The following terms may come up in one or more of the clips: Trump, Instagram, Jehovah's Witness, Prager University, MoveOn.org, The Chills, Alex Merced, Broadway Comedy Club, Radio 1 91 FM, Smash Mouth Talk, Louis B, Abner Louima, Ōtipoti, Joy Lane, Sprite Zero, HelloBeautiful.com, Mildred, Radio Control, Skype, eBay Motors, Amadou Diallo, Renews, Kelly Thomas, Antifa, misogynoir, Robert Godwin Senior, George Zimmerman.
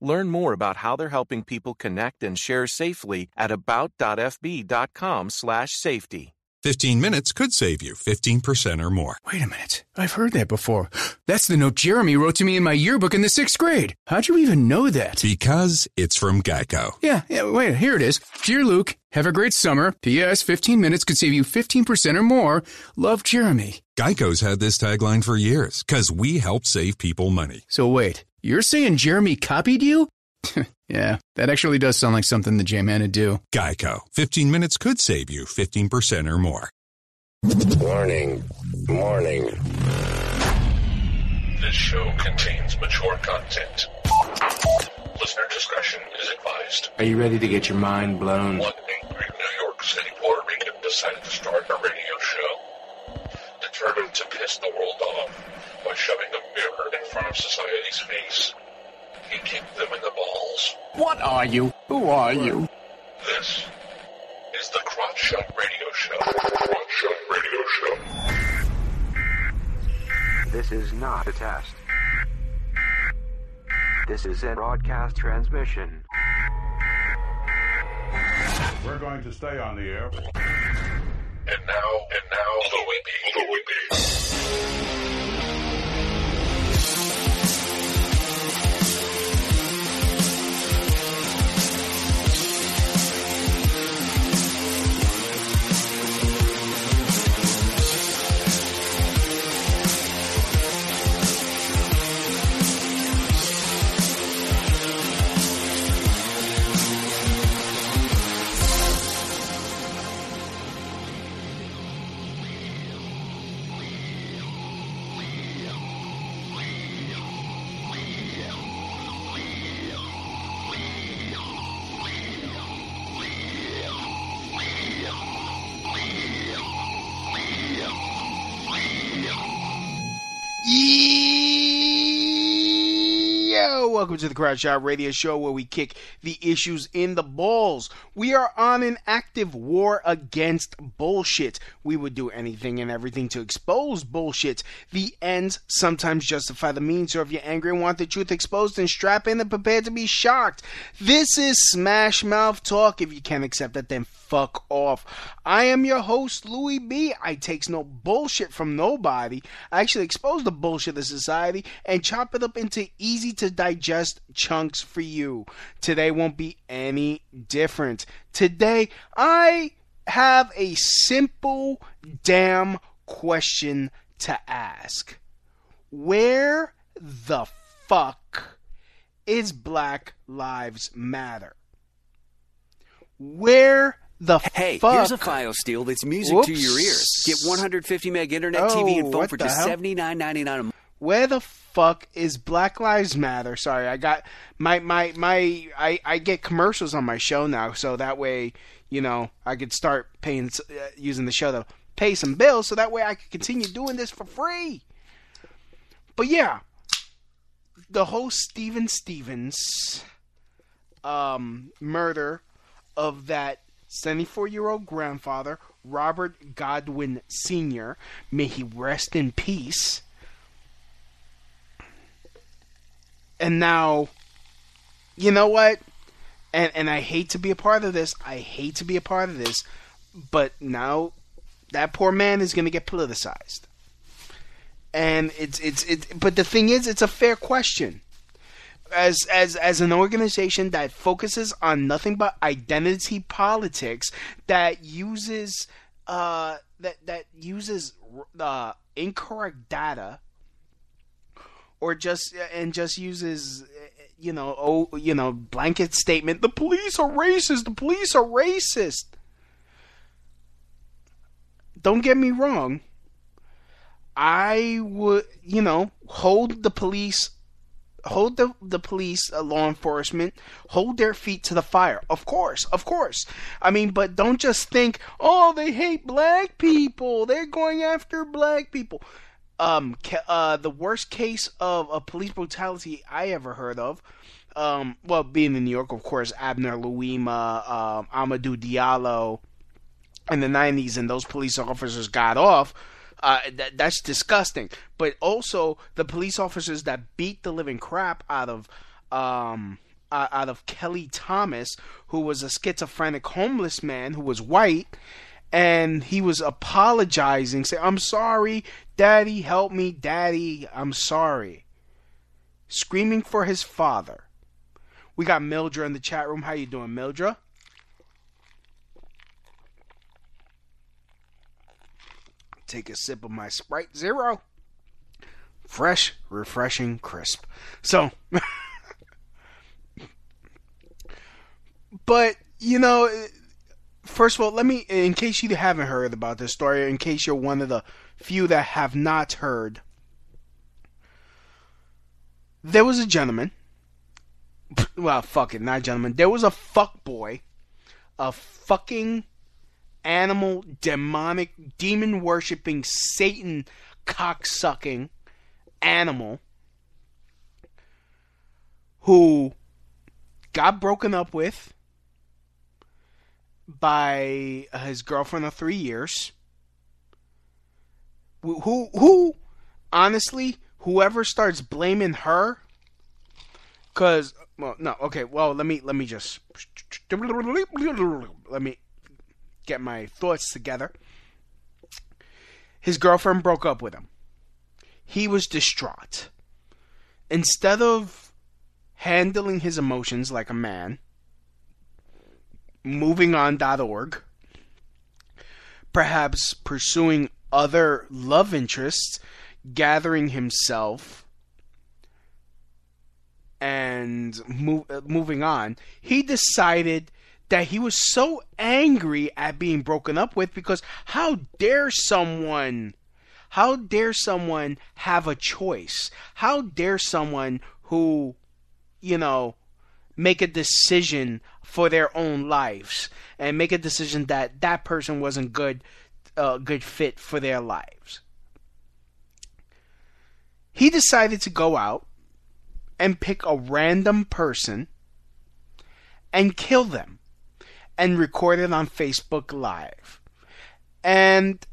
Learn more about how they're helping people connect and share safely at about.fb.com/safety. 15 minutes could save you 15% or more. Wait a minute. I've heard that before. That's the note Jeremy wrote to me in my yearbook in the 6th grade. How'd you even know that? Because it's from Geico. Wait, here it is. Dear Luke, have a great summer. P.S. 15 minutes could save you 15% or more. Love, Jeremy. Geico's had this tagline for years because we help save people money. So wait, you're saying Jeremy copied you? Yeah, that actually does sound like something the J-Man would do. Geico. 15 minutes could save you 15% or more. Warning. This show contains mature content. Listener discretion is advised. Are you ready to get your mind blown? One angry New York City Puerto Rican decided to start a radio show, determined to piss the world off by shoving a mirror in front of society's face. He kicked them in the balls. What are you? Who are you? This is the Crotch Shot Radio Show. Crotch Shot Radio Show. This is not a test. This is a broadcast transmission. We're going to stay on the air. And now, Louis B. Welcome to the Crotch Shot Radio Show, where we kick the issues in the balls. We are on an active war against bullshit. We would do anything and everything to expose bullshit. The ends sometimes justify the means, so if you're angry and want the truth exposed, then strap in and prepare to be shocked. This is Smash Mouth Talk. If you can't accept that, then fuck off. I am your host, Louis B. I takes no bullshit from nobody. I actually expose the bullshit of society and chop it up into easy to digest chunks for you. Today won't be any different. Today, I have a simple damn question to ask. Where the fuck is Black Lives Matter? Where the fuck? Here's a file steal that's music to your ears. Get 150 meg internet, TV, and phone for just $79.99 a month. Where the fuck is Black Lives Matter? Sorry, I got my I get commercials on my show now, so that way, you know, I could start paying using the show to pay some bills, so that way I could continue doing this for free. But yeah, the whole Stephen Stevens murder of that 74-year-old grandfather, Robert Godwin Senior, may he rest in peace. And now, you know what? And I hate to be a part of this. But now that poor man is going to get politicized. And but the thing is, it's a fair question. As an organization that focuses on nothing but identity politics, that uses incorrect data, or just uses blanket statement, the police are racist. Don't get me wrong. I would hold the police hold the police, law enforcement, hold their feet to the fire. Of course. I mean, but don't just think, oh, they hate black people, they're going after black people. The worst case of a police brutality I ever heard of, well, being in New York, of course, Abner Louima, Amadou Diallo in the 90s, and those police officers got off. That's disgusting. But also the police officers that beat the living crap out of Kelly Thomas, who was a schizophrenic homeless man who was white, and he was apologizing, saying, "I'm sorry, Daddy, help me, Daddy, I'm sorry," screaming for his father. We got Mildred in the chat room. How you doing, Mildred? Take a sip of my Sprite Zero. Fresh, refreshing, crisp. So, but, you know, first of all, let me, in case you haven't heard about this story, or in case you're one of the few that have not heard, there was a gentleman, well, fuck it, not gentleman, there was a fuck boy, a fucking animal, demonic, demon-worshipping, Satan, cock-sucking animal who got broken up with by his girlfriend of 3 years. Who honestly, whoever starts blaming her, because, well, no, okay, well, let me just, let me get my thoughts together. His girlfriend broke up with him. He was distraught. Instead of handling his emotions like a man, MovingOn.org, perhaps pursuing other love interests, gathering himself and moving on, he decided that he was so angry at being broken up with, because how dare someone have a choice? How dare someone who, you know, make a decision for their own lives and make a decision that that person wasn't good fit for their lives? He decided to go out and pick a random person and kill them, and record it on Facebook Live. And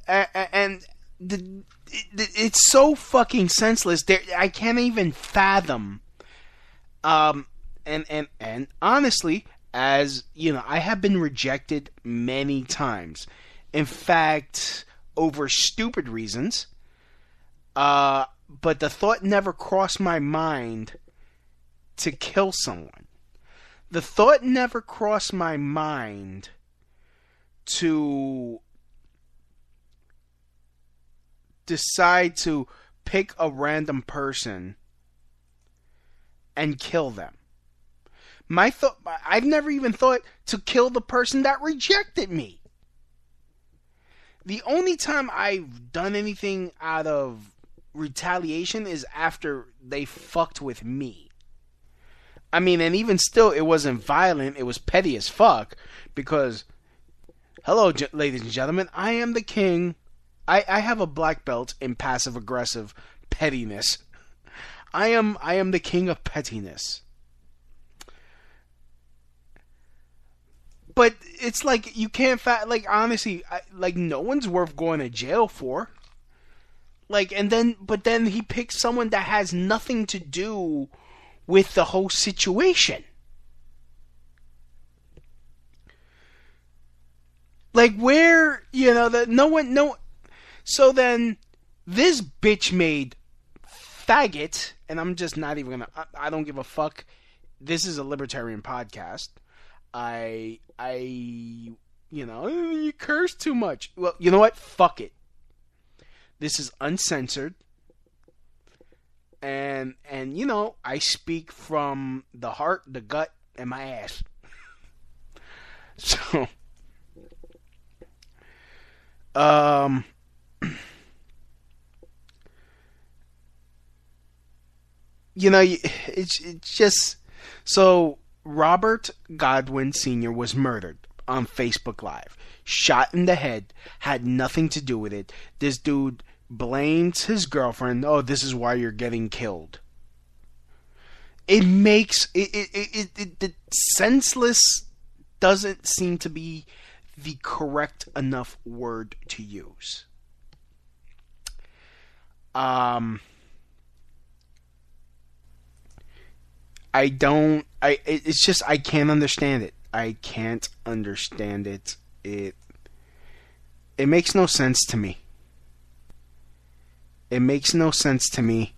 it's so fucking senseless. I can't even fathom. And honestly, as you know, I have been rejected many times. In fact, over stupid reasons. But the thought never crossed my mind to kill someone. The thought never crossed my mind to decide to pick a random person and kill them. I've never even thought to kill the person that rejected me. The only time I've done anything out of retaliation is after they fucked with me. I mean, and even still, it wasn't violent. It was petty as fuck, because, hello, ladies and gentlemen, I am the king. I have a black belt in passive-aggressive pettiness. I am the king of pettiness. But it's like, you can't, honestly, no one's worth going to jail for. But then he picks someone that has nothing to do with the whole situation. Where, you know, that no one. So then, this bitch made faggot, and I'm just not even gonna, I don't give a fuck. This is a libertarian podcast. You know, you curse too much. Well, you know what? Fuck it. This is uncensored. And you know, I speak from the heart, the gut, and my ass. So, you know, it's just so Robert Godwin Senior was murdered on Facebook Live, shot in the head, had nothing to do with it. This dude blames his girlfriend. Oh, this is why you're getting killed. It makes the senseless doesn't seem to be the correct enough word to use. I don't. It's just I can't understand it. I can't understand it. It makes no sense to me. It makes no sense to me.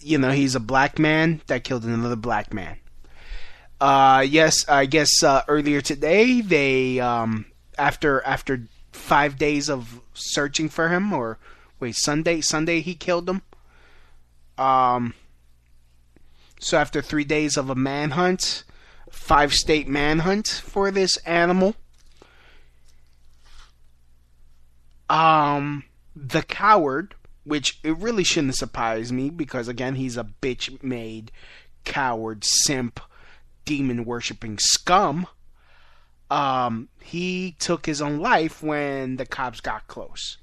You know, he's a black man that killed another black man. Yes, I guess earlier today they after 5 days of searching for him, or wait, Sunday he killed him. So after 3 days of a manhunt, 5-state manhunt for this animal, the coward, which it really shouldn't surprise me because, again, he's a bitch-made, coward, simp, demon-worshipping scum, he took his own life when the cops got close.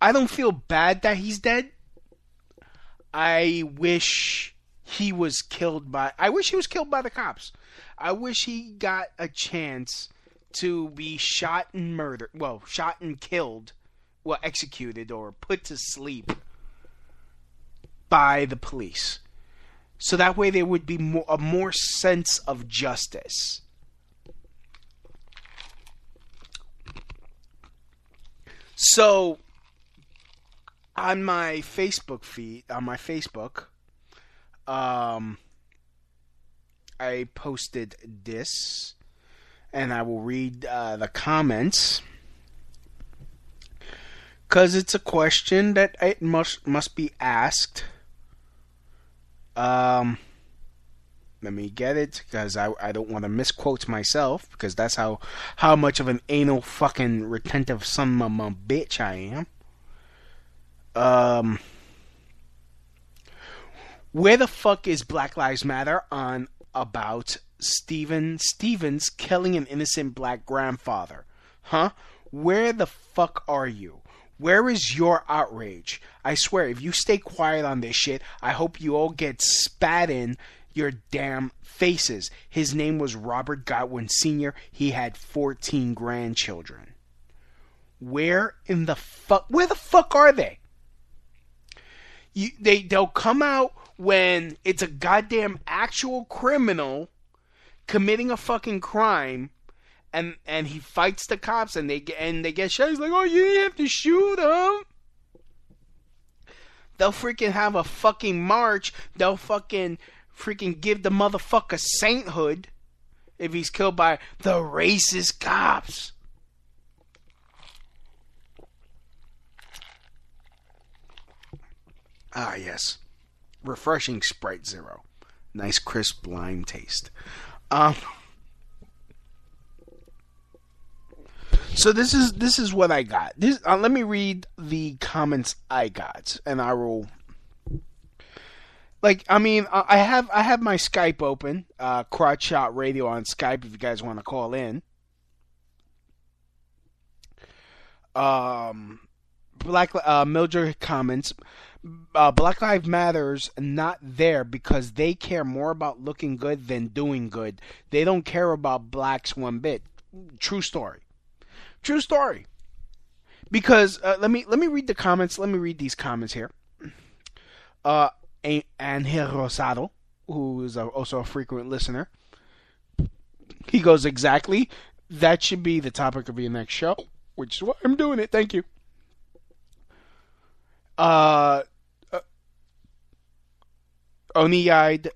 I don't feel bad that he's dead. I wish he was killed by... I wish he was killed by the cops. I wish he got a chance to be shot and murdered. Well, shot and killed. Well, executed or put to sleep by the police. So that way there would be a more sense of justice. So... On my Facebook, I posted this, and I will read the comments, because it's a question that it must be asked. Let me get it, because I don't want to misquote myself, because that's how much of an anal fucking retentive son of a bitch I am. Where the fuck is Black Lives Matter on about Stephen Stevens killing an innocent black grandfather? Huh? Where the fuck are you? Where is your outrage? I swear, if you stay quiet on this shit, I hope you all get spat in your damn faces. His name was Robert Godwin Senior. He had 14 grandchildren. Where the fuck are they? They'll come out when it's a goddamn actual criminal committing a fucking crime, and he fights the cops, and they get shot. He's like, oh, you didn't have to shoot him. They'll freaking have a fucking march. They'll freaking give the motherfucker sainthood if he's killed by the racist cops. Ah, yes. Refreshing Sprite Zero. Nice crisp lime taste. So this is what I got. Let me read the comments I got, and I will... Like, I mean, I have my Skype open, Crotch Shot Radio on Skype if you guys want to call in. Mildred comments... Black Lives Matter's not there because they care more about looking good than doing good. They don't care about blacks one bit. True story. Because let me read the comments. Let me read these comments here. Angel Rosado, who is also a frequent listener, he goes, exactly. That should be the topic of your next show, which is why I'm doing it. Thank you. Oni-eyed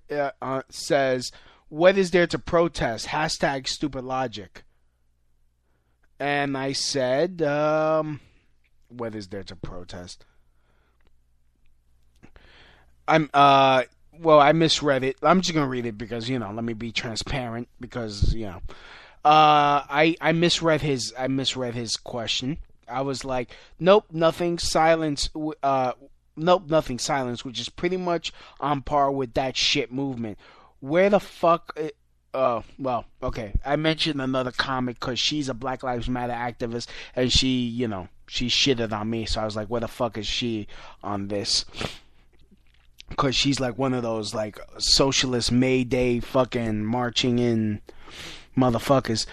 says, what is there to protest? # stupid logic. And I said, what is there to protest? I misread it. I'm just going to read it because, you know, let me be transparent because, you know, I misread his question. I was like, nope, nothing, silence, nope, nothing, silence, which is pretty much on par with that shit movement. Where the fuck... well, okay, I mentioned another comic because she's a Black Lives Matter activist, and she, you know, she shitted on me, so I was like, where the fuck is she on this? Because she's like one of those, like, socialist May Day fucking marching in motherfuckers.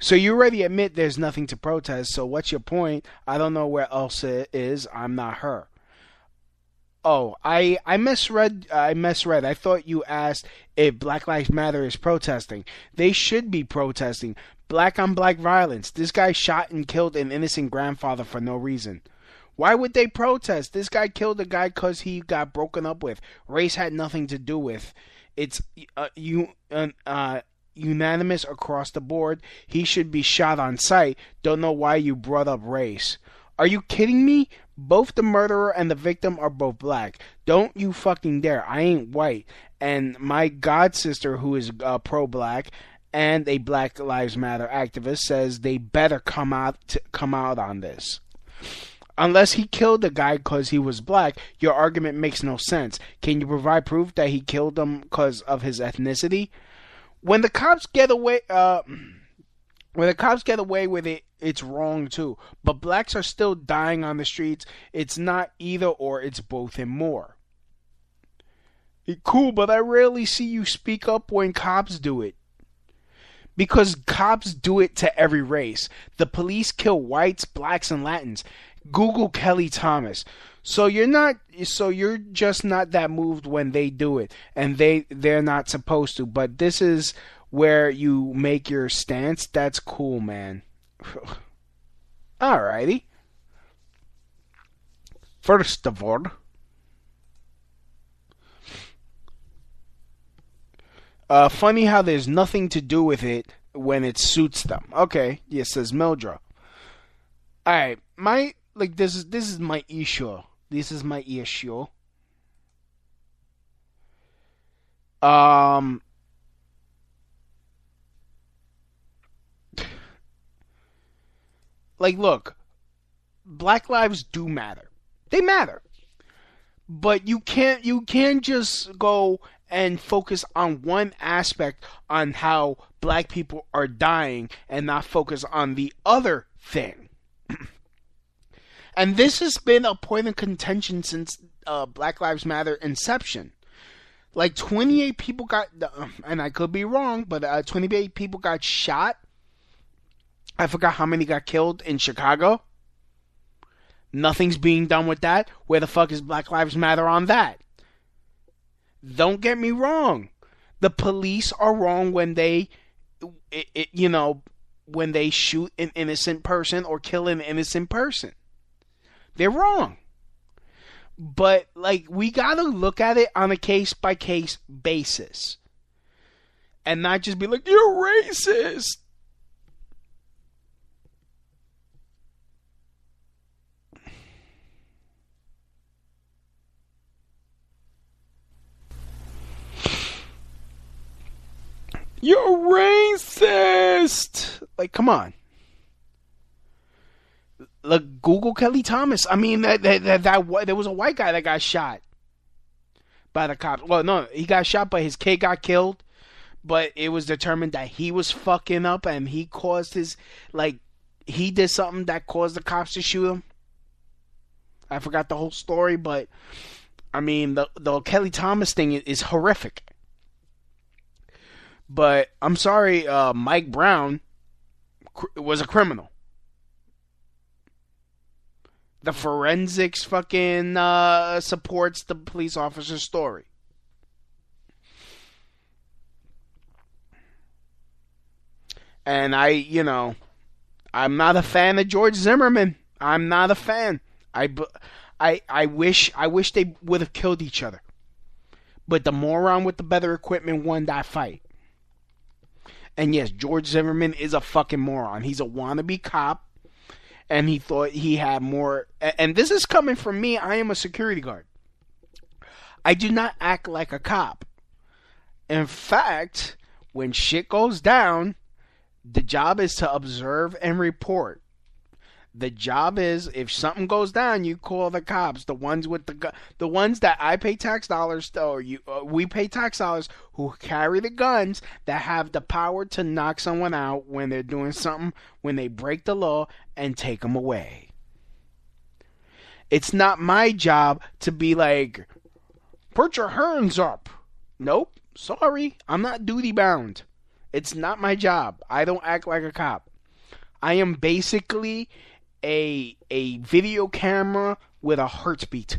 So you already admit there's nothing to protest, so what's your point? I don't know where Elsa is, I'm not her. Oh, I misread. I thought you asked if Black Lives Matter is protesting. They should be protesting. Black on black violence. This guy shot and killed an innocent grandfather for no reason. Why would they protest? This guy killed a guy because he got broken up with. Race had nothing to do with. It's unanimous across the board. He should be shot on sight. Don't know why you brought up race. Are you kidding me? Both the murderer and the victim are both black. Don't you fucking dare. I ain't white. And my god sister, who is pro-black and a Black Lives Matter activist, says they better come out on this. Unless he killed the guy because he was black, your argument makes no sense. Can you provide proof that he killed him because of his ethnicity? When the cops get away... When the cops get away with it, it's wrong too. But blacks are still dying on the streets. It's not either or, it's both and more. Cool, but I rarely see you speak up when cops do it. Because cops do it to every race. The police kill whites, blacks, and Latins. Google Kelly Thomas. So you're just not that moved when they do it. And they're not supposed to. But this is... where you make your stance, that's cool, man. Alrighty. First of all, funny how there's nothing to do with it when it suits them. Okay, yeah, says Mildred. Alright, this is my issue. This is my issue. Look, black lives do matter. They matter. But you can't just go and focus on one aspect on how black people are dying and not focus on the other thing. And this has been a point of contention since Black Lives Matter inception. 28 people got, and I could be wrong, but 28 people got shot. I forgot how many got killed in Chicago. Nothing's being done with that. Where the fuck is Black Lives Matter on that? Don't get me wrong. The police are wrong when they shoot an innocent person or kill an innocent person. They're wrong. But, we gotta look at it on a case-by-case basis. And not just be like, you're racist! You're racist! Come on. Look, Google Kelly Thomas. I mean, there was a white guy that got shot by the cops. Well, no, he got shot, but his kid got killed. But it was determined that he was fucking up and he caused his... he did something that caused the cops to shoot him. I forgot the whole story, but... I mean, the Kelly Thomas thing is horrific. But, I'm sorry, Mike Brown was a criminal. The forensics fucking supports the police officer's story. And I'm not a fan of George Zimmerman. I'm not a fan. I wish they would have killed each other. But the moron with the better equipment won that fight. And yes, George Zimmerman is a fucking moron. He's a wannabe cop. And he thought he had more... And this is coming from me. I am a security guard. I do not act like a cop. In fact, when shit goes down, the job is to observe and report. The job is, if something goes down, you call the cops. The ones with the ones that I pay tax dollars to, or we pay tax dollars, who carry the guns, that have the power to knock someone out when they're doing something, when they break the law, and take them away. It's not my job to be like, put your hands up. Nope, sorry, I'm not duty bound. It's not my job. I don't act like a cop. I am basically a video camera with a heartbeat.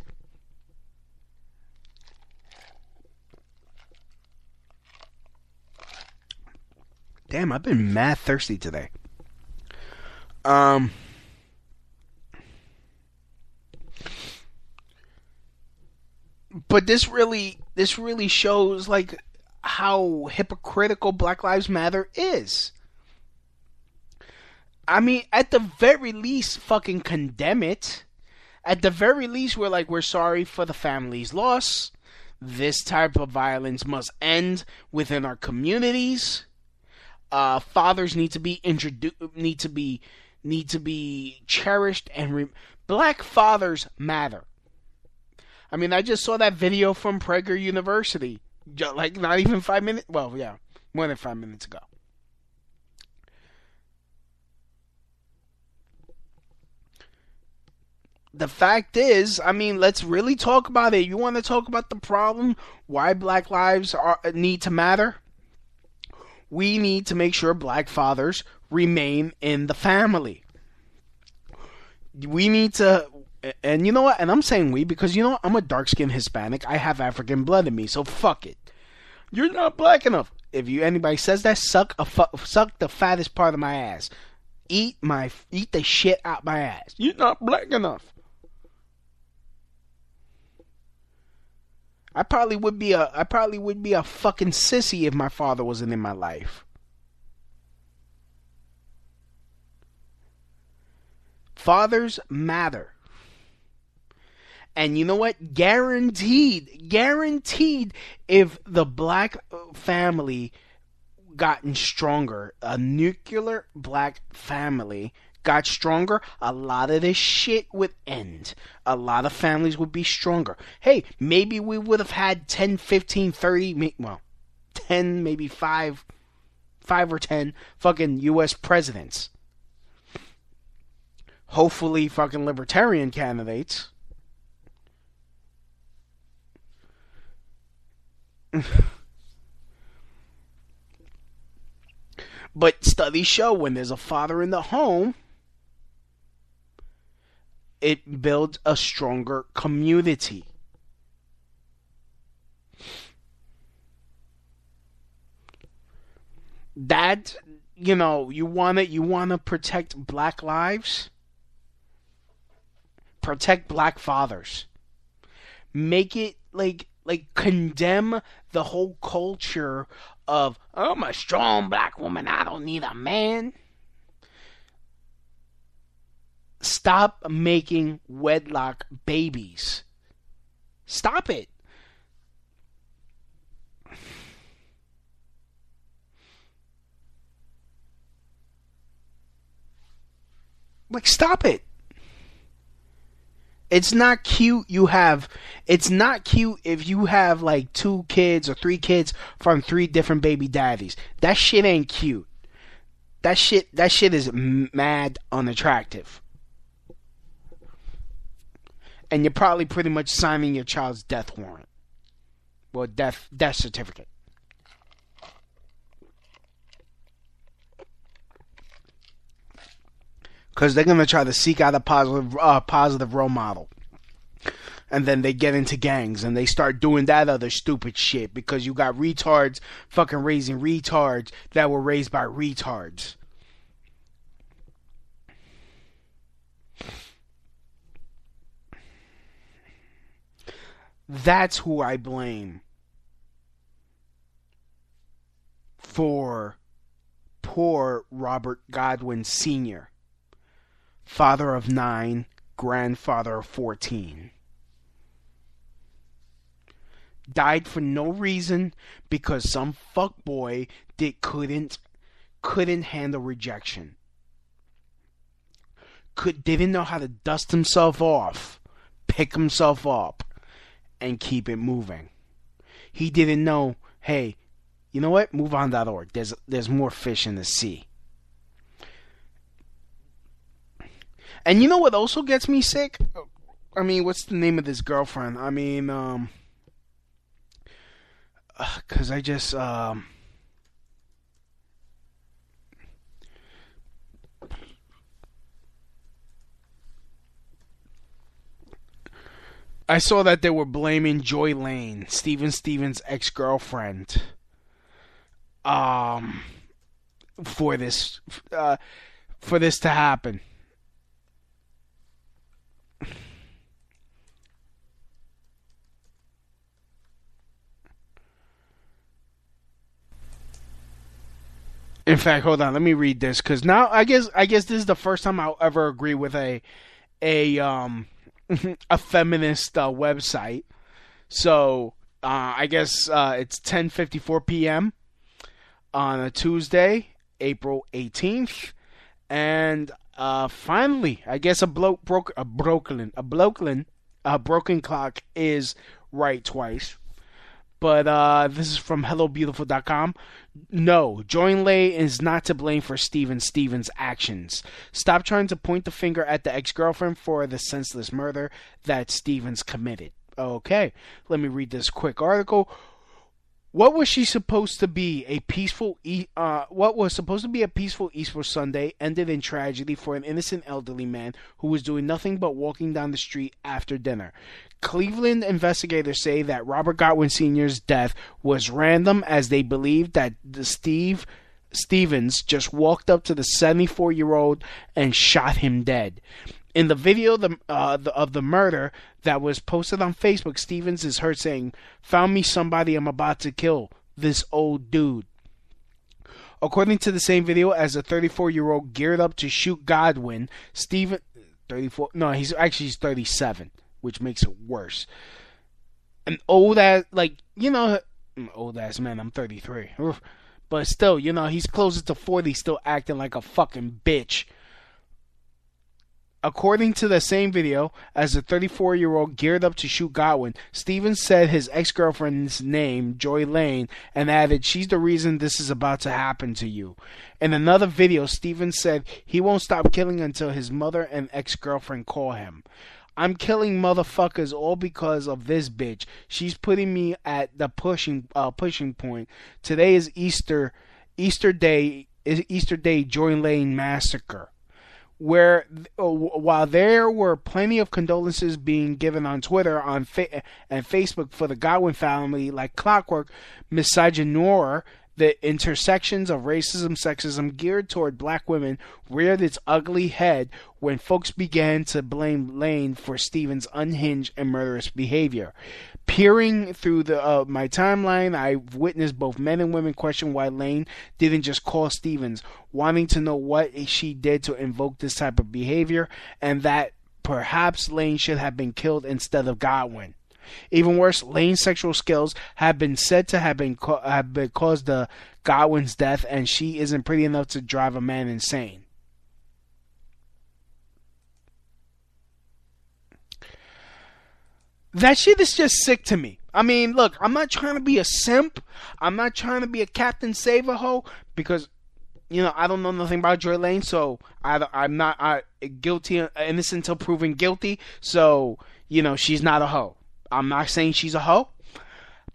Damn, I've been mad thirsty today. But this really shows like how hypocritical Black Lives Matter is. I mean, at the very least, fucking condemn it. At the very least, we're like, we're sorry for the family's loss. This type of violence must end within our communities. Fathers need to be cherished, and black fathers matter. I mean, I just saw that video from Prager University, like not even 5 minutes. Well, yeah, more than 5 minutes ago. The fact is, I mean, let's really talk about it. You want to talk about the problem, why black lives need to matter? We need to make sure black fathers remain in the family. We need to, and you know what? And I'm saying we because, you know what? I'm a dark-skinned Hispanic. I have African blood in me, so fuck it. You're not black enough. If anybody says that, suck the fattest part of my ass. Eat the shit out my ass. You're not black enough. I probably would be a fucking sissy if my father wasn't in my life. Fathers matter. And you know what? Guaranteed if the black family gotten stronger, a nuclear black family got stronger, a lot of this shit would end. A lot of families would be stronger. Hey, maybe we would have had 10, 15, 30, well, 10, maybe 5 or 10 fucking U.S. presidents. Hopefully fucking libertarian candidates. But studies show when there's a father in the home, it builds a stronger community. That, you know, you wanna protect black lives? Protect black fathers. Make it like condemn the whole culture of, I'm a strong black woman, I don't need a man. Stop making wedlock babies. Stop it. Like, stop it. It's not cute if you have like 2 kids or 3 kids from 3 different baby daddies. That shit ain't cute. That shit is mad unattractive. And you're probably pretty much signing your child's death warrant. Well, death certificate. Because they're going to try to seek out a positive role model. And then they get into gangs and they start doing that other stupid shit. Because you got retards fucking raising retards that were raised by retards. That's who I blame for poor Robert Godwin Senior. Father of 9, grandfather of 14. Died for no reason because some fuckboy couldn't handle rejection. they didn't know how to dust himself off, pick himself up, and keep it moving. He didn't know, hey, you know what? MoveOn.org. There's more fish in the sea. And you know what also gets me sick? I mean, what's the name of this girlfriend? I mean, because I just, I saw that they were blaming Joy Lane, Stephen Stevens' ex-girlfriend, for this to happen. In fact, hold on, let me read this, because now I guess this is the first time I'll ever agree with a feminist website. So I guess it's 10:54 p.m. on a Tuesday, April 18th, and finally, I guess a broken clock is right twice. But this is from HelloBeautiful.com. No, Joy Lane is not to blame for Stephen Stevens' actions. Stop trying to point the finger at the ex-girlfriend for the senseless murder that Stevens committed. Okay, let me read this quick article. What was supposed to be a peaceful Easter Sunday ended in tragedy for an innocent elderly man who was doing nothing but walking down the street after dinner. Cleveland investigators say that Robert Godwin Senior's death was random, as they believe that Stevens just walked up to the 74-year-old and shot him dead. In the video of the murder that was posted on Facebook, Stevens is heard saying, "Found me somebody I'm about to kill, this old dude." According to the same video, as a 34-year-old geared up to shoot Godwin, Stevens, 34, no, he's 37, which makes it worse. An old ass, old ass man, I'm 33. But still, he's closer to 40, still acting like a fucking bitch. According to the same video, as the 34-year-old geared up to shoot Godwin, Stevens said his ex-girlfriend's name, Joy Lane, and added, "She's the reason this is about to happen to you." In another video, Stevens said he won't stop killing until his mother and ex-girlfriend call him. "I'm killing motherfuckers all because of this bitch. She's putting me at the pushing point. Today is Easter Day Joy Lane massacre." Where while there were plenty of condolences being given on Twitter and Facebook for the Godwin family like clockwork, misogynoir, the intersections of racism, sexism geared toward black women reared its ugly head when folks began to blame Lane for Stevens' unhinged and murderous behavior. Peering through my timeline, I've witnessed both men and women question why Lane didn't just call Stevens, wanting to know what she did to invoke this type of behavior, and that perhaps Lane should have been killed instead of Godwin. Even worse, Lane's sexual skills have been said to have caused the Godwin's death, and she isn't pretty enough to drive a man insane. That shit is just sick to me. I mean, look, I'm not trying to be a simp. I'm not trying to be a Captain Save-A-Ho, because, I don't know nothing about Joy Lane, so I'm not guilty, innocent until proven guilty, so, she's not a hoe. I'm not saying she's a hoe,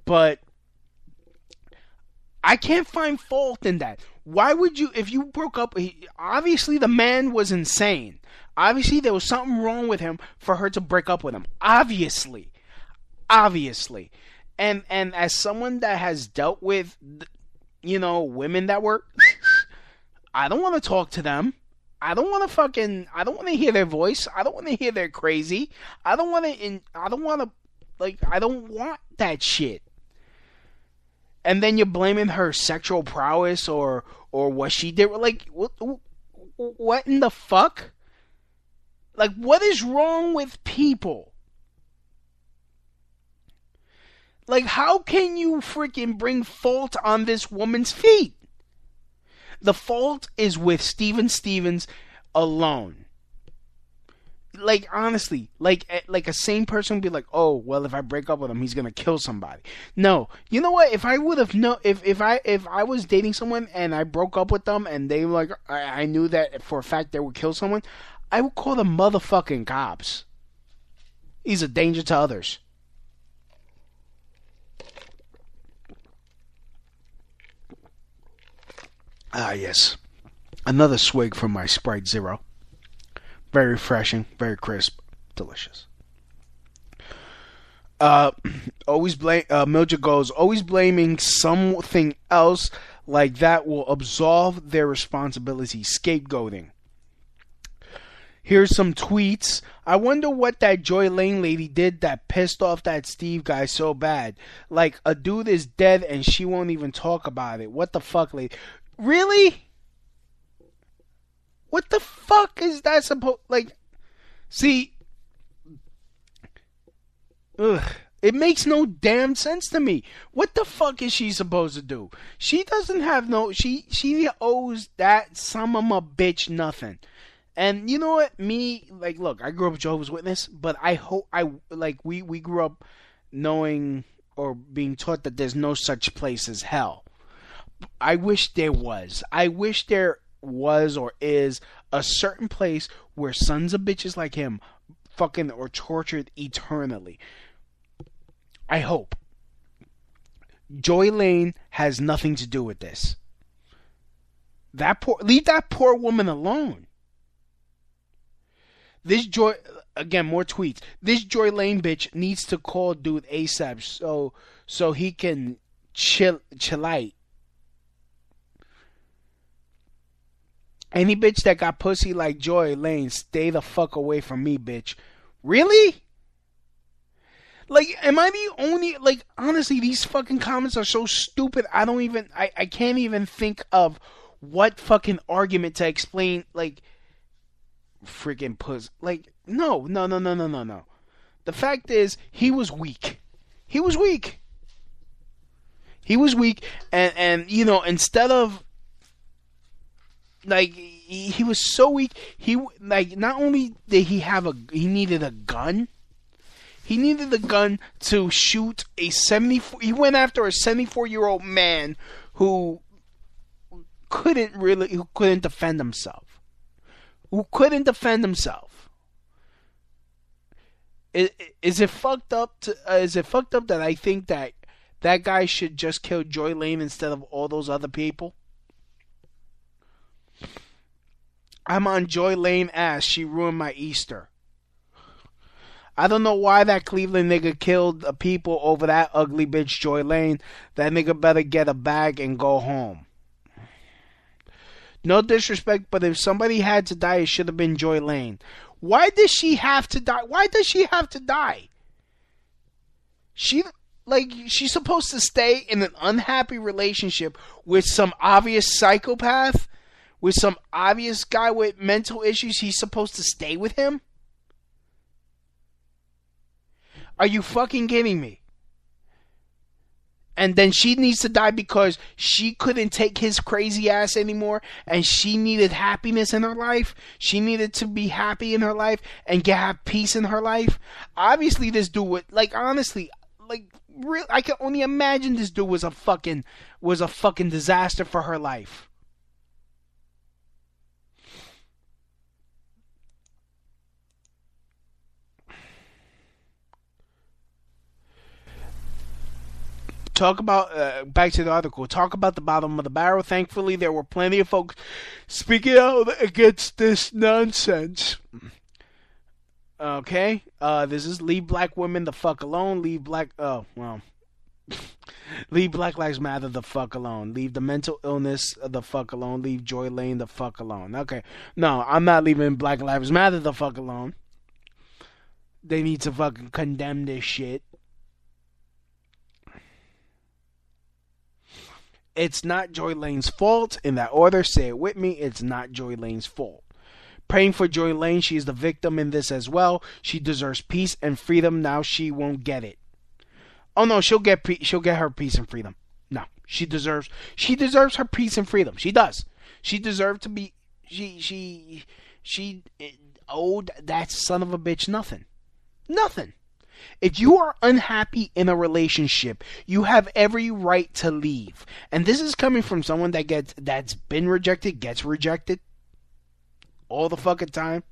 but I can't find fault in that. Why would you, if you broke up, obviously the man was insane. Obviously there was something wrong with him for her to break up with him. Obviously. And as someone that has dealt with, women that were, I don't want to talk to them. I don't want to hear their voice. I don't want to hear they're crazy. I don't want that shit. And then you're blaming her sexual prowess or what she did. Like, what in the fuck? Like, what is wrong with people? Like, how can you freaking bring fault on this woman's feet? The fault is with Stephen Stevens alone. Like, honestly, like a sane person would be like, oh, well, if I break up with him, he's going to kill somebody. No. You know what? If I would have known, if I was dating someone and I broke up with them and they were like, I knew that for a fact they would kill someone, I would call the motherfucking cops. He's a danger to others. Ah, yes. Another swig from my Sprite Zero. Very refreshing, very crisp, delicious. Mildred goes, always blaming something else like that will absolve their responsibility. Scapegoating. Here's some tweets. I wonder what that Joy Lane lady did that pissed off that Steve guy so bad. Like, a dude is dead and she won't even talk about it. What the fuck, lady? Really? What the fuck is that supposed... Like, see... Ugh. It makes no damn sense to me. What the fuck is she supposed to do? She doesn't have no... She owes that son of a bitch nothing. And you know what? Me, like, look, I grew up Jehovah's Witness, but I hope... We grew up knowing or being taught that there's no such place as hell. I wish there was. I wish there... was or is a certain place where sons of bitches like him fucking or tortured eternally. I hope. Joy Lane has nothing to do with this. Leave that poor woman alone. This Joy, again, more tweets. This Joy Lane bitch needs to call dude ASAP so he can chillite. Any bitch that got pussy like Joy Lane, stay the fuck away from me, bitch. Really? Like, am I the only... Like, honestly, these fucking comments are so stupid, I don't even... I can't even think of what fucking argument to explain, like... Freaking pussy. Like, no. The fact is, he was weak. And you know, instead of... Like, he was so weak. He, like, not only did he have a... He needed a gun. He needed the gun to shoot a 74... He went after a 74-year-old man who couldn't defend himself. Is it fucked up that I think that guy should just kill Joy Lane instead of all those other people? I'm on Joy Lane ass. She ruined my Easter. I don't know why that Cleveland nigga killed the people over that ugly bitch Joy Lane. That nigga better get a bag and go home. No disrespect, but if somebody had to die, it should have been Joy Lane. Why does she have to die? She's supposed to stay in an unhappy relationship with some obvious psychopath? With some obvious guy with mental issues, he's supposed to stay with him? Are you fucking kidding me? And then she needs to die because she couldn't take his crazy ass anymore and she needed happiness in her life. She needed to be happy in her life and have peace in her life. Obviously, this dude would, like, honestly, like, real, I can only imagine this dude was a fucking disaster for her life. Talk about, back to the article, talk about the bottom of the barrel. Thankfully, there were plenty of folks speaking out against this nonsense. Okay, this is leave black women the fuck alone, leave Black Lives Matter the fuck alone, leave the mental illness the fuck alone, leave Joy Lane the fuck alone. Okay, no, I'm not leaving Black Lives Matter the fuck alone. They need to fucking condemn this shit. It's not Joy Lane's fault. In that order, say it with me. It's not Joy Lane's fault. Praying for Joy Lane. She is the victim in this as well. She deserves peace and freedom. Now she won't get it. Oh no, she'll get her peace and freedom. No, she deserves her peace and freedom. She does. She deserved to be. She owed that son of a bitch nothing. Nothing. If you are unhappy in a relationship, you have every right to leave. And this is coming from someone that's been rejected, gets rejected all the fucking time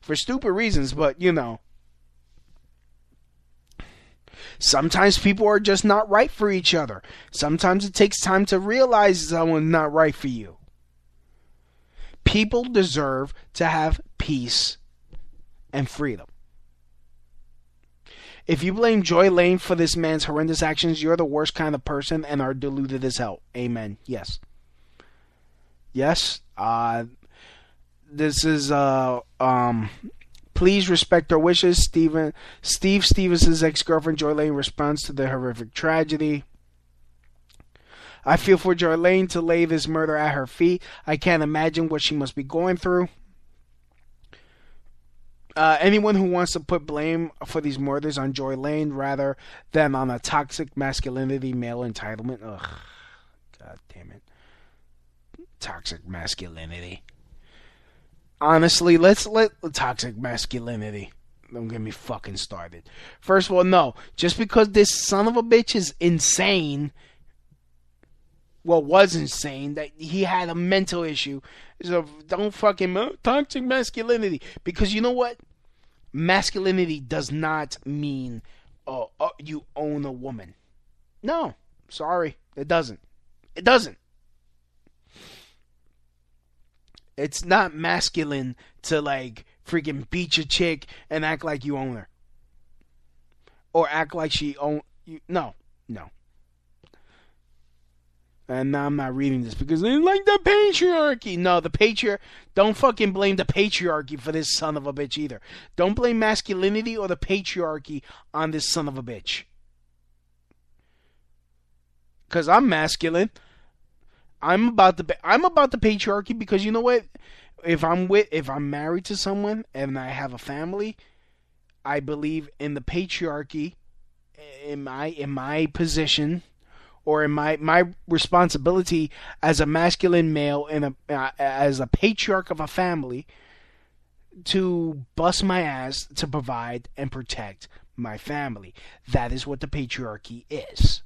for stupid reasons, but you know. Sometimes people are just not right for each other. Sometimes it takes time to realize someone's not right for you. People deserve to have peace and freedom. If you blame Joy Lane for this man's horrendous actions, you're the worst kind of person and are deluded as hell. Amen. Yes. Yes. This is, please respect our wishes. Steve Stevens' ex-girlfriend Joy Lane responds to the horrific tragedy. I feel for Joy Lane to lay this murder at her feet. I can't imagine what she must be going through. Anyone who wants to put blame for these murders on Joy Lane rather than on a toxic masculinity, male entitlement. Ugh. God damn it. Toxic masculinity. Honestly, let's let toxic masculinity. Don't get me fucking started. First of all, no. Just because this son of a bitch is insane. Well, was insane, that he had a mental issue. So don't fucking toxic masculinity, because you know what? Masculinity does not mean you own a woman. No, sorry, it doesn't. It doesn't. It's not masculine to like freaking beat your chick and act like you own her, or act like she own you. No. And now I'm not reading this because they like the patriarchy. No, the patriarchy. Don't fucking blame the patriarchy for this son of a bitch either. Don't blame masculinity or the patriarchy on this son of a bitch. Because I'm masculine. I'm about the patriarchy because you know what? If I'm married to someone and I have a family, I believe in the patriarchy in my position. Or in my responsibility as a masculine male and as a patriarch of a family to bust my ass to provide and protect my family. That is what the patriarchy is.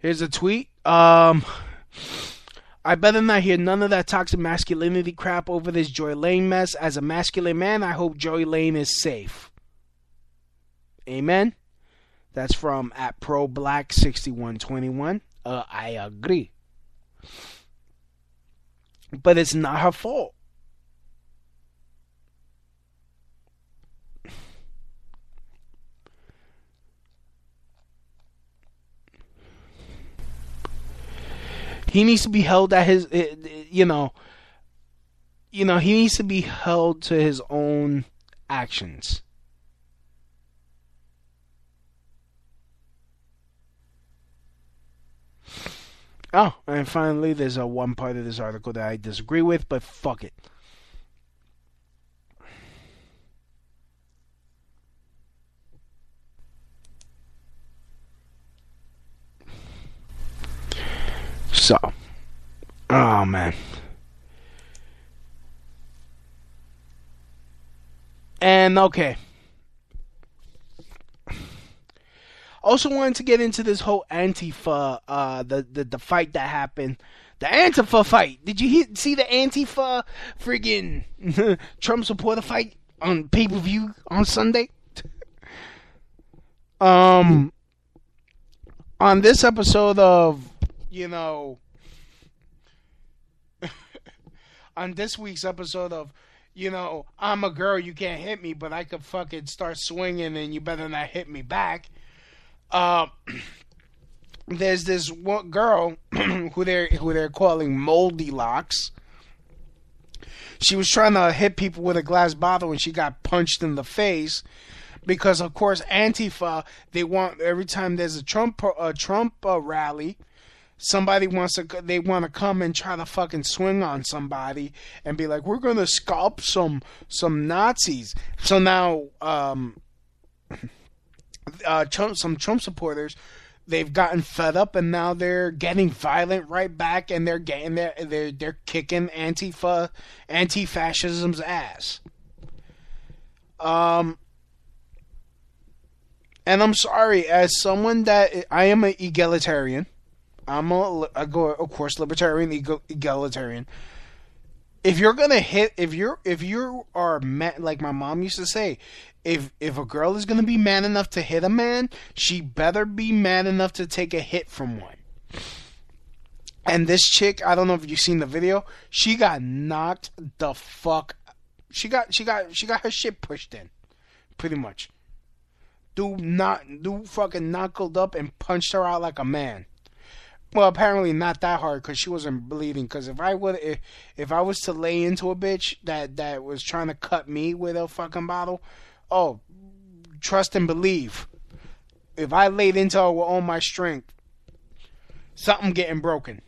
Here's a tweet. I better not hear none of that toxic masculinity crap over this Joy Lane mess. As a masculine man, I hope Joy Lane is safe. Amen. That's from @ProBlack6121. I agree. But it's not her fault. He needs to be held at his, he needs to be held to his own actions. Oh, and finally, there's one part of this article that I disagree with, but fuck it. So, oh man. And okay. Also wanted to get into this whole Antifa, the fight that happened. The Antifa fight. Did you see the Antifa friggin' Trump supporter fight on pay-per-view on Sunday? On this episode of on this week's episode of, I'm a girl, you can't hit me, but I could fucking start swinging and you better not hit me back. There's this one girl who they're calling Moldy Locks. She was trying to hit people with a glass bottle and she got punched in the face. Because of course Antifa, they want every time there's a Trump rally, somebody they want to come and try to fucking swing on somebody and be like, we're gonna scalp some Nazis. So now some Trump supporters, they've gotten fed up and now they're getting violent right back, and they're getting they're kicking anti-fascism's ass. And I'm sorry, as someone that I am an egalitarian, I'm of course libertarian, egalitarian. If you're gonna hit, if you are mad, like my mom used to say, if a girl is gonna be mad enough to hit a man, she better be mad enough to take a hit from one. And this chick, I don't know if you've seen the video, she got knocked the fuck. She got her shit pushed in, pretty much. Dude fucking knuckled up and punched her out like a man. Well, apparently not that hard, because she wasn't bleeding. Because if I was to lay into a bitch that was trying to cut me with a fucking bottle, oh, trust and believe, if I laid into her with all my strength, something getting broken.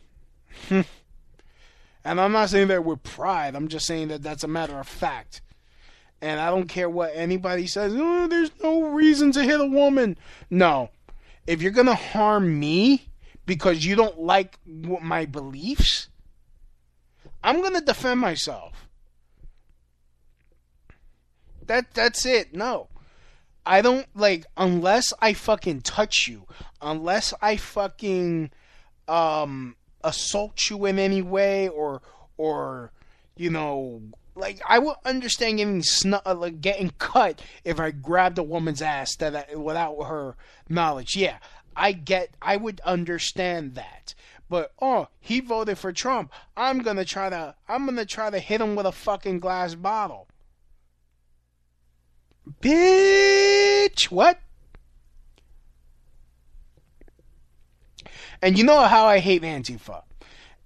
And I'm not saying that with pride. I'm just saying that that's a matter of fact. And I don't care what anybody says. Oh, there's no reason to hit a woman. No, if you're gonna harm me because you don't like my beliefs, I'm going to defend myself. That's it. No. I don't, like, unless I fucking touch you, unless I fucking assault you in any way, or you know, like, I would understand getting cut if I grabbed a woman's ass without her knowledge. Yeah. I would understand that, but he voted for Trump, I'm gonna try to hit him with a fucking glass bottle, bitch. What? And you know how I hate Antifa,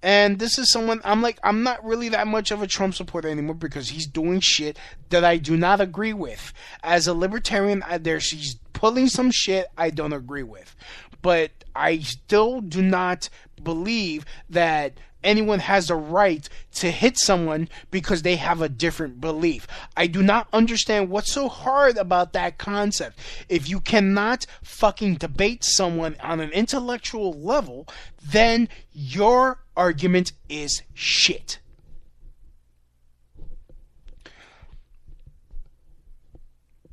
and this is someone, I'm like, I'm not really that much of a Trump supporter anymore because he's doing shit that I do not agree with. As a libertarian, he's pulling some shit I don't agree with, but I still do not believe that anyone has a right to hit someone because they have a different belief. I do not understand what's so hard about that concept. If you cannot fucking debate someone on an intellectual level, then your argument is shit.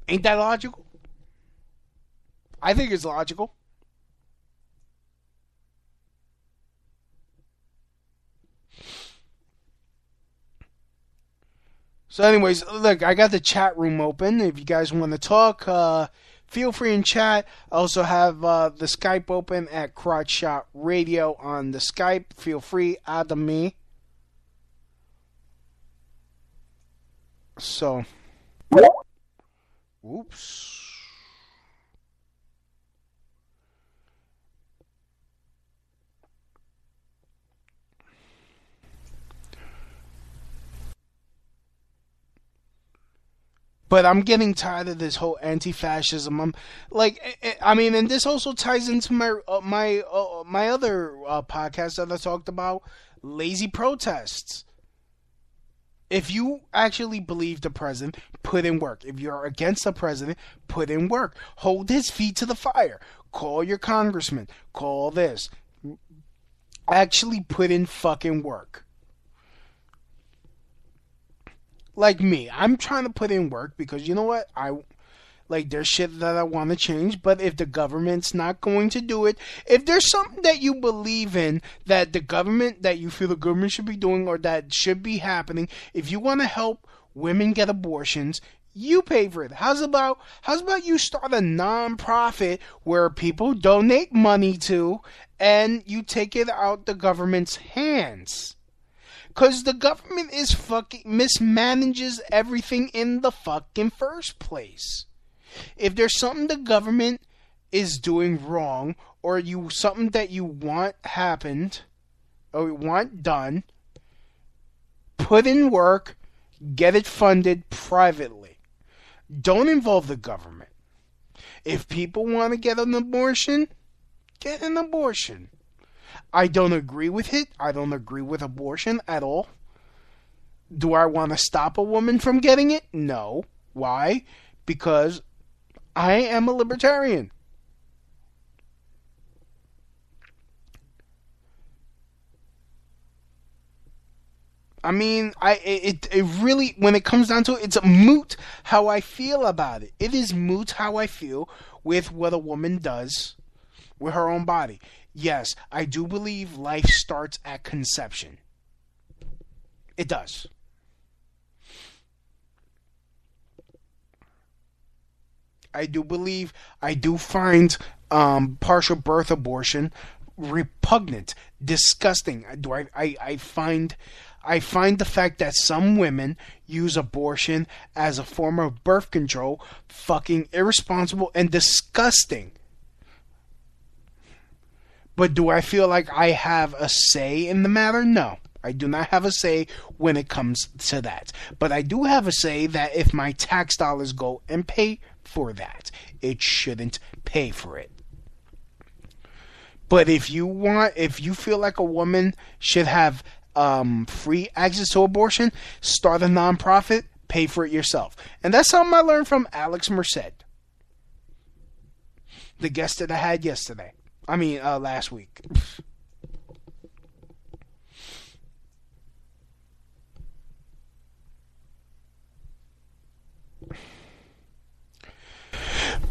Ain't that logical? I think it's logical. So anyways, look, I got the chat room open. If you guys want to talk, feel free and chat. I also have the Skype open at Crotch Shot Radio on the Skype. Feel free, add me. So. Oops. But I'm getting tired of this whole anti-fascism. I'm like, I mean, and this also ties into my other podcast that I talked about, lazy protests. If you actually believe the president, put in work. If you're against the president, put in work. Hold his feet to the fire. Call your congressman. Call this. Actually put in fucking work. Like me, I'm trying to put in work because, you know what, there's shit that I want to change, but if the government's not going to do it, if there's something that you believe in that you feel the government should be doing or that should be happening, if you want to help women get abortions, you pay for it. How's about you start a non-profit where people donate money to and you take it out the government's hands? Because the government is fucking mismanages everything in the fucking first place. If there's something the government is doing wrong, or something that you want happened, or you want done, put in work, get it funded privately. Don't involve the government. If people want to get an abortion, get an abortion. I don't agree with it. I don't agree with abortion at all. Do I want to stop a woman from getting it? No. Why? Because I am a libertarian. I mean, it really, when it comes down to it, it's moot how I feel about it. It is moot how I feel with what a woman does with her own body. Yes, I do believe life starts at conception. It does. I do believe, I do find partial birth abortion repugnant, disgusting. I find the fact that some women use abortion as a form of birth control fucking irresponsible and disgusting. But do I feel like I have a say in the matter? No, I do not have a say when it comes to that. But I do have a say that if my tax dollars go and pay for that, it shouldn't pay for it. But if you feel like a woman should have free access to abortion, start a nonprofit, pay for it yourself. And that's something I learned from Alex Merced, the guest that I had last week.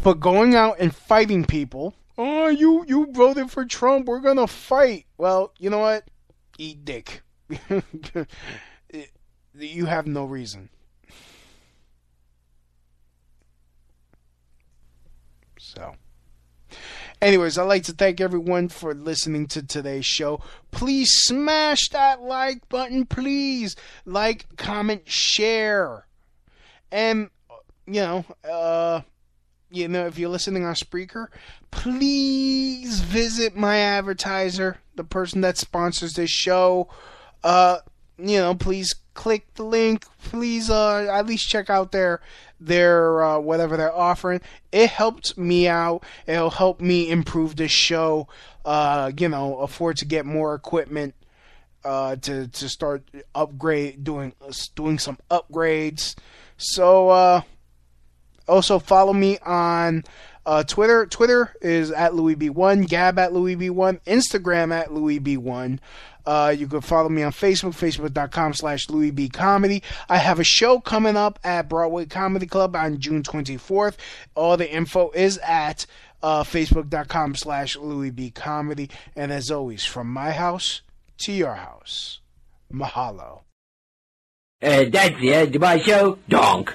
But going out and fighting people, oh, you voted for Trump, we're gonna fight. Well, you know what? Eat dick. You have no reason. So, anyways, I'd like to thank everyone for listening to today's show. Please smash that like button. Please like, comment, share. And, if you're listening on Spreaker, please visit my advertiser, the person that sponsors this show. Please click the link. Please at least check out their whatever they're offering. It helps me out. It'll help me improve this show. Afford to get more equipment. To start doing some upgrades. So also, follow me on Twitter. Twitter is at Louis B1, Gab at Louis B1, Instagram at Louis B1. You can follow me on Facebook, facebook.com/LouisBComedy. I have a show coming up at Broadway Comedy Club on June 24th. All the info is at facebook.com/LouisBComedy. And as always, from my house to your house, mahalo. And that's the end of my show. Donk.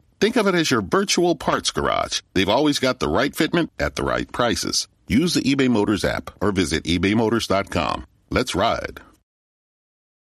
Think of it as your virtual parts garage. They've always got the right fitment at the right prices. Use the eBay Motors app or visit ebaymotors.com. Let's ride.